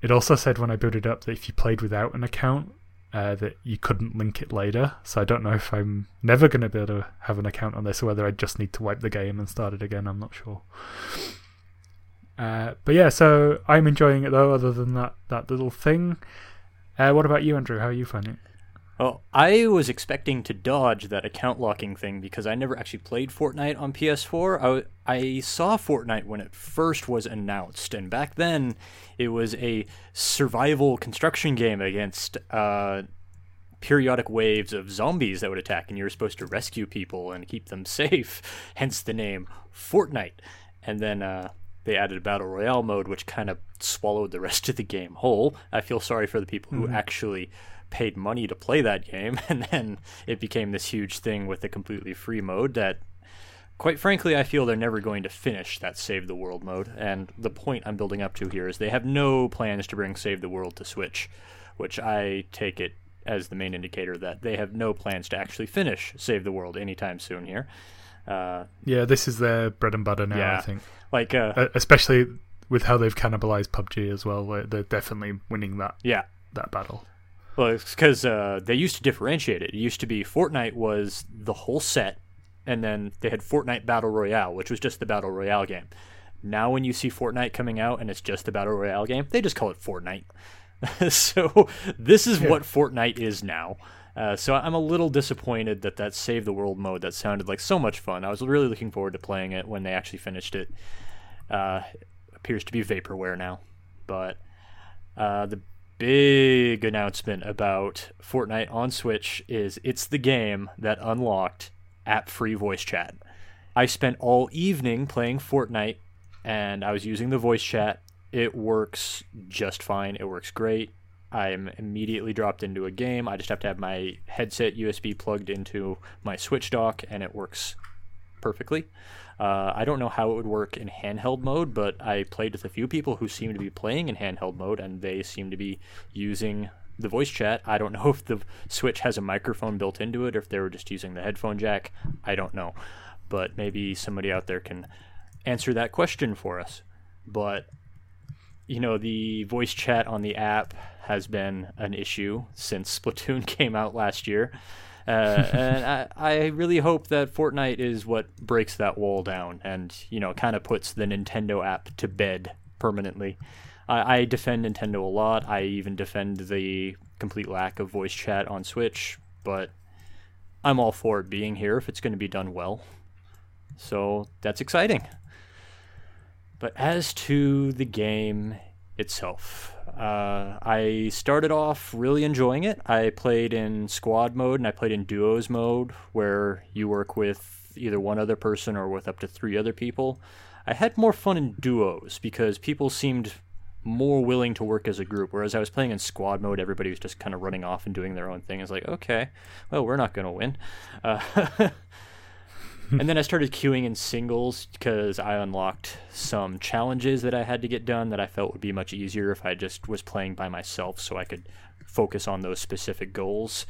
it also said when I built it up that if you played without an account, Uh, that you couldn't link it later, so I don't know if I'm never going to be able to have an account on this or whether I just need to wipe the game and start it again. I'm not sure. Uh, but yeah, so I'm enjoying it though, other than that, that little thing. Uh, what about you, Andrew? How are you finding it? Well, I was expecting to dodge that account locking thing because I never actually played Fortnite on P S four. I, w- I saw Fortnite when it first was announced, and back then it was a survival construction game against uh, periodic waves of zombies that would attack, and you were supposed to rescue people and keep them safe, hence the name Fortnite. And then uh, they added a Battle Royale mode, which kind of swallowed the rest of the game whole. I feel sorry for the people who mm. actually paid money to play that game, and then it became this huge thing with a completely free mode that, quite frankly, I feel they're never going to finish that Save the World mode. And the point I'm building up to here is they have no plans to bring Save the World to Switch, which I take it as the main indicator that they have no plans to actually finish Save the World anytime soon here. Uh, yeah, this is their bread and butter now, yeah, I think. Like, uh, especially with how they've cannibalized P U B G as well. They're definitely winning that, yeah. that battle. Well, it's because uh, they used to differentiate it. It used to be Fortnite was the whole set, and then they had Fortnite Battle Royale, which was just the Battle Royale game. Now when you see Fortnite coming out and it's just the Battle Royale game, they just call it Fortnite. So this is yeah. what Fortnite is now. Uh, so I'm a little disappointed that that Save the World mode, that sounded like so much fun. I was really looking forward to playing it when they actually finished it. Uh, appears to be vaporware now. But uh, the big announcement about Fortnite on Switch is it's the game that unlocked app-free voice chat. I spent all evening playing Fortnite, and I was using the voice chat. It works just fine. It works great. I'm immediately dropped into a game. I just have to have my headset U S B plugged into my Switch dock, and it works perfectly. Uh, I don't know how it would work in handheld mode, but I played with a few people who seem to be playing in handheld mode, and they seem to be using the voice chat. I don't know if the Switch has a microphone built into it, or if they were just using the headphone jack. I don't know. But maybe somebody out there can answer that question for us. But, you know, the voice chat on the app has been an issue since Splatoon came out last year. Uh, and I, I really hope that Fortnite is what breaks that wall down and, you know, kind of puts the Nintendo app to bed permanently. I, I defend Nintendo a lot. I even defend the complete lack of voice chat on Switch, but I'm all for it being here if it's going to be done well. So that's exciting. But as to the game itself, uh, I started off really enjoying it. I played in squad mode and I played in duos mode, where you work with either one other person or with up to three other people. I had more fun in duos because people seemed more willing to work as a group, whereas I was playing in squad mode, everybody was just kind of running off and doing their own thing. It's like, okay, well, we're not going to win. Uh, And then I started queuing in singles because I unlocked some challenges that I had to get done that I felt would be much easier if I just was playing by myself, so I could focus on those specific goals.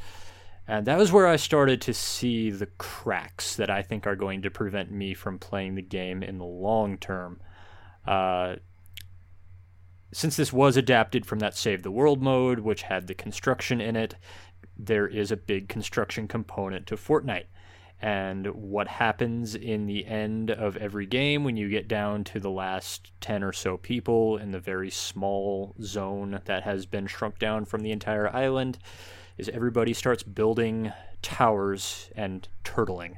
And that was where I started to see the cracks that I think are going to prevent me from playing the game in the long term. Uh, since this was adapted from that Save the World mode, which had the construction in it, there is a big construction component to Fortnite. And what happens in the end of every game when you get down to the last ten or so people in the very small zone that has been shrunk down from the entire island is everybody starts building towers and turtling.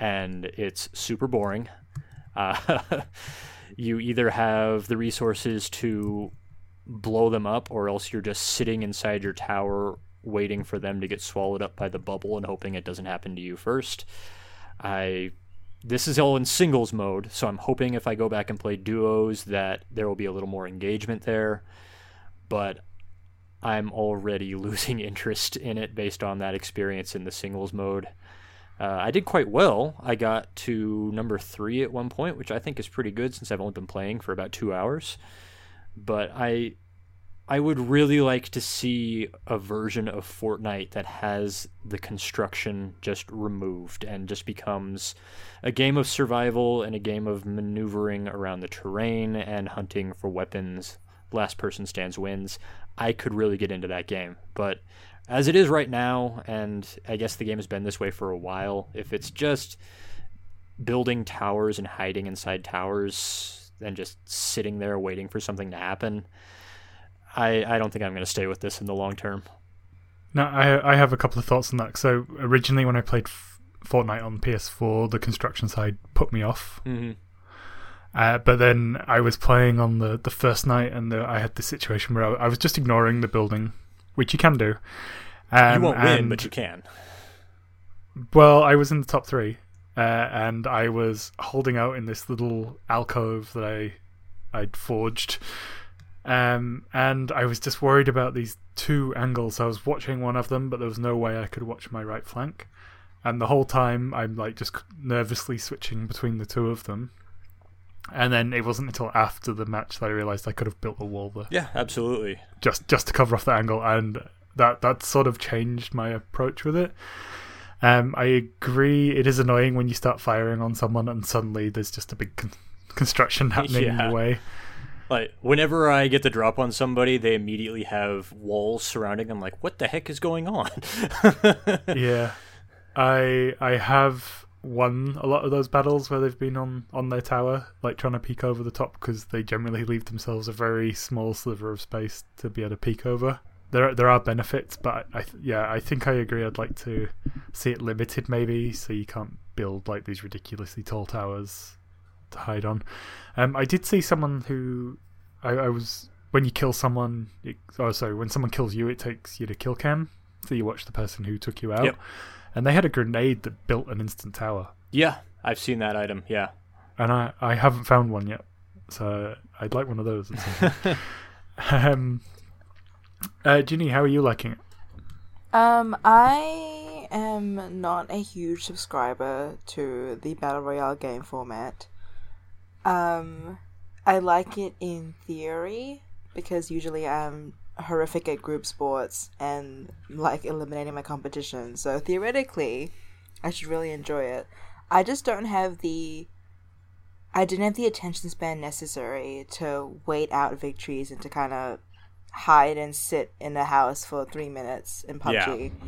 And it's super boring. Uh, you either have the resources to blow them up, or else you're just sitting inside your tower waiting for them to get swallowed up by the bubble and hoping it doesn't happen to you first. I this is all in singles mode, so I'm hoping if I go back and play duos that there will be a little more engagement there, but I'm already losing interest in it based on that experience in the singles mode. Uh, I did quite well. I got to number three at one point, which I think is pretty good since I've only been playing for about two hours, but I... I would really like to see a version of Fortnite that has the construction just removed and just becomes a game of survival and a game of maneuvering around the terrain and hunting for weapons. Last person stands wins. I could really get into that game. But as it is right now, and I guess the game has been this way for a while, if it's just building towers and hiding inside towers and just sitting there waiting for something to happen, I, I don't think I'm going to stay with this in the long term. No, I I have a couple of thoughts on that. So originally when I played F- Fortnite on P S four, the construction side put me off. Mm-hmm. Uh, but then I was playing on the, the first night, and the, I had this situation where I, I was just ignoring the building, which you can do. Um, you won't and, win, but you can. Well, I was in the top three, uh, and I was holding out in this little alcove that I I'd forged. Um, and I was just worried about these two angles. So I was watching one of them, but there was no way I could watch my right flank. And the whole time I'm like just nervously switching between the two of them. And then it wasn't until after the match that I realized I could have built a wall there. Yeah, absolutely. Just just to cover off the angle, and that that sort of changed my approach with it. Um, I agree. It is annoying when you start firing on someone and suddenly there's just a big con- construction happening yeah. in your way. Like, whenever I get the drop on somebody, they immediately have walls surrounding them. Like, what the heck is going on? yeah. I I have won a lot of those battles where they've been on, on their tower, like trying to peek over the top, because they generally leave themselves a very small sliver of space to be able to peek over. There there are benefits, but I th- yeah, I think I agree. I'd like to see it limited, maybe, so you can't build like these ridiculously tall towers to hide on. Um, I did see someone who I, I was when you kill someone. It, oh, sorry, when someone kills you, it takes you to kill cam, so you watch the person who took you out. Yep. And they had a grenade that built an instant tower. Yeah, I've seen that item. Yeah, and I, I haven't found one yet, so I'd like one of those. um, uh, Ginny, how are you liking it? Um, I am not a huge subscriber to the Battle Royale game format. Um, I like it in theory, because usually I'm horrific at group sports and like eliminating my competition. So theoretically, I should really enjoy it. I just don't have the... I didn't have the attention span necessary to wait out victories and to kind of hide and sit in a house for three minutes in P U B G. Yeah.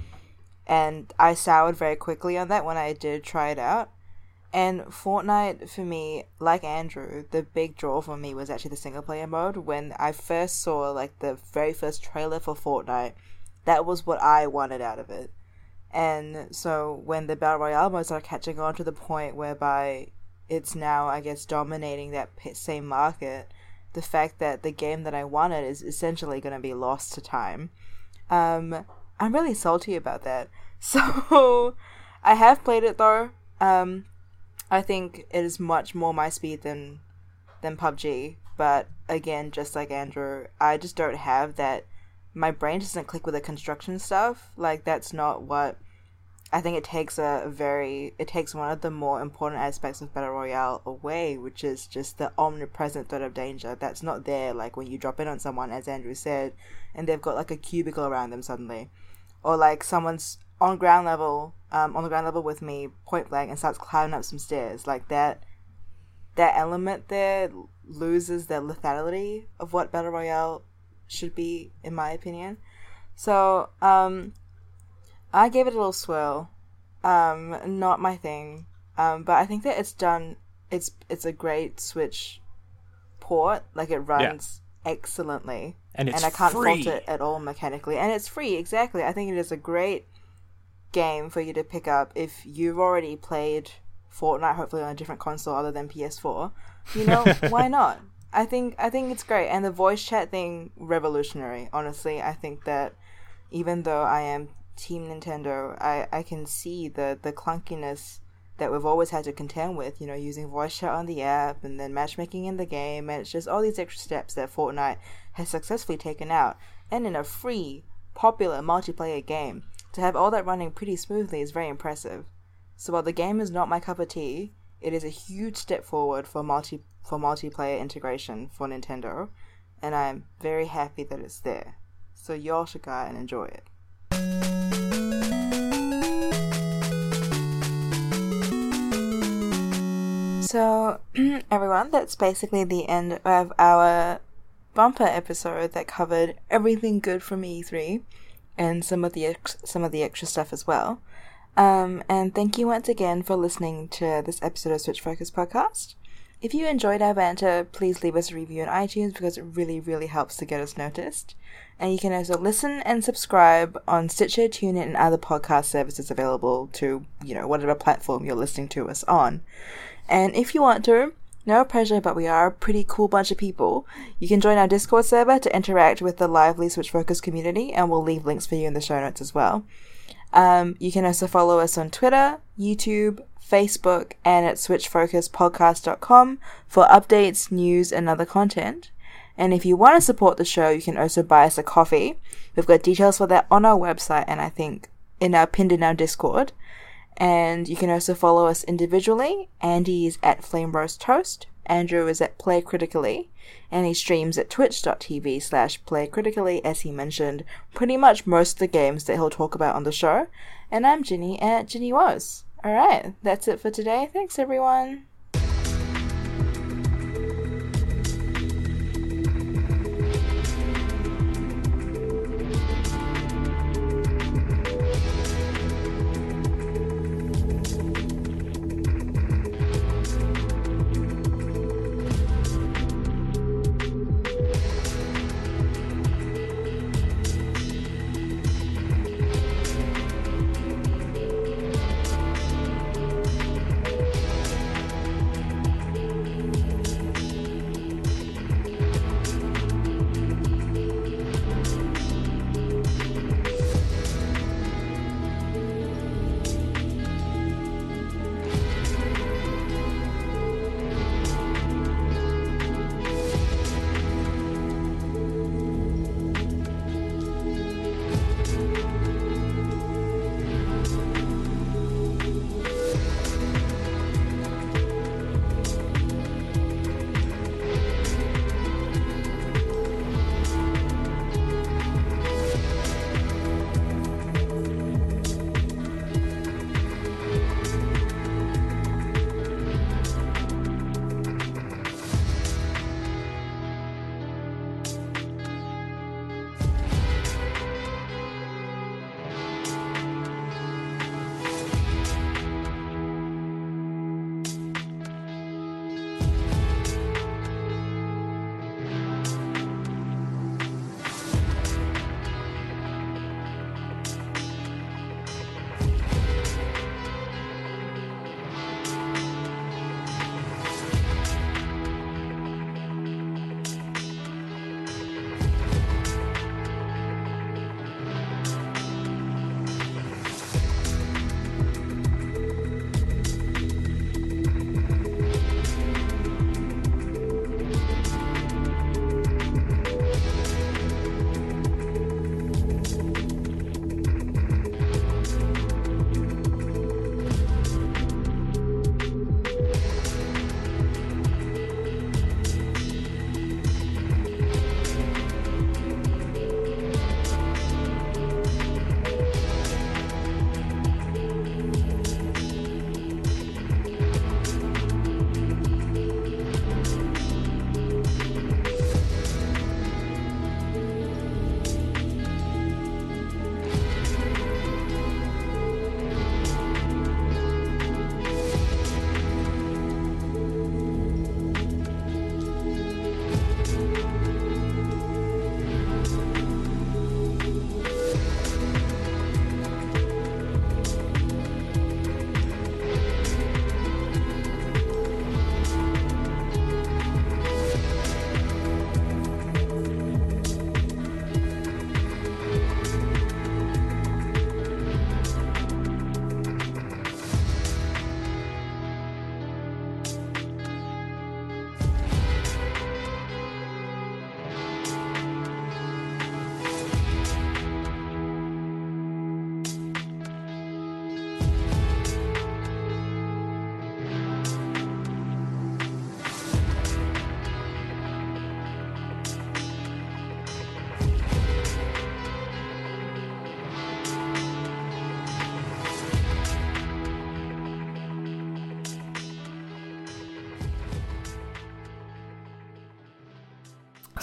And I soured very quickly on that when I did try it out. And Fortnite, for me, like Andrew, the big draw for me was actually the single player mode. When I first saw like the very first trailer for Fortnite, that was what I wanted out of it. And so when the Battle Royale modes are catching on to the point whereby it's now, I guess, dominating that same market, the fact that the game that I wanted is essentially going to be lost to time. Um, I'm really salty about that. So, I have played it though. Um, I think it is much more my speed than than P U B G. But again, just like Andrew, I just don't have that. My brain doesn't click with the construction stuff. Like, that's not what... I think it takes a very, it takes one of the more important aspects of Battle Royale away, which is just the omnipresent threat of danger. That's not there, like when you drop in on someone, as Andrew said, and they've got like a cubicle around them suddenly, or like someone's on ground level, um, on the ground level with me, point blank, and starts climbing up some stairs. Like that, that element there loses the lethality of what Battle Royale should be, in my opinion. So, um... I gave it a little swirl, um, not my thing, um, but I think that it's done, it's it's a great Switch port, like it runs yeah. excellently, and, it's and I can't free. fault it at all mechanically, and it's free, exactly. I think it is a great game for you to pick up if you've already played Fortnite, hopefully on a different console other than P S four, you know, why not? I think I think it's great, and the voice chat thing, revolutionary, honestly. I think that even though I am Team Nintendo, I, I can see the, the clunkiness that we've always had to contend with, you know, using voice chat on the app and then matchmaking in the game, and it's just all these extra steps that Fortnite has successfully taken out. And in a free, popular multiplayer game, to have all that running pretty smoothly is very impressive. So while the game is not my cup of tea, it is a huge step forward for multi for multiplayer integration for Nintendo, and I'm very happy that it's there. So y'all should go out and enjoy it. So, everyone, that's basically the end of our bumper episode that covered everything good from E three and some of the ex- some of the extra stuff as well. Um, and thank you once again for listening to this episode of Switch Focus Podcast. If you enjoyed our banter, please leave us a review on iTunes because it really, really helps to get us noticed. And you can also listen and subscribe on Stitcher, TuneIn, and other podcast services available to, you know, whatever platform you're listening to us on. And if you want to, no pressure, but we are a pretty cool bunch of people. You can join our Discord server to interact with the lively Switch Focus community, and we'll leave links for you in the show notes as well. Um, you can also follow us on Twitter, YouTube, Facebook, and at switch focus podcast dot com for updates, news, and other content. And if you want to support the show, you can also buy us a coffee. We've got details for that on our website, and I think in our pinned in our Discord. And you can also follow us individually. Andy is at Flame Roast Toast. Andrew is at Play Critically. And he streams at twitch.tv slash Play Critically, as he mentioned, pretty much most of the games that he'll talk about on the show. And I'm Ginny at Ginny Woz. Alright, that's it for today. Thanks, everyone.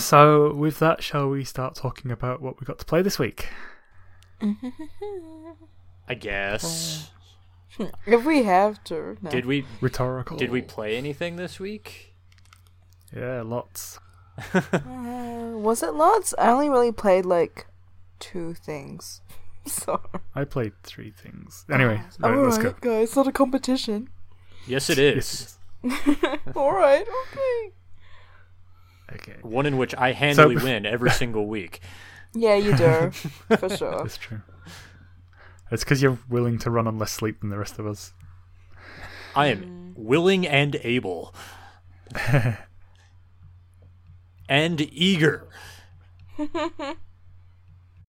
So with that, shall we start talking about what we got to play this week? I guess. Uh, if we have to. No. Did we rhetorical? Did we play anything this week? Yeah, lots. uh, was it lots? I only really played like two things. Sorry. I played three things. Anyway, all right, right, let's go. Guys, it's not a competition. Yes, it is. All right, okay. Okay. One in which I handily so, win every single week. Yeah, you do, for sure. It's true. It's because you're willing to run on less sleep than the rest of us. I am mm. willing and able. And eager.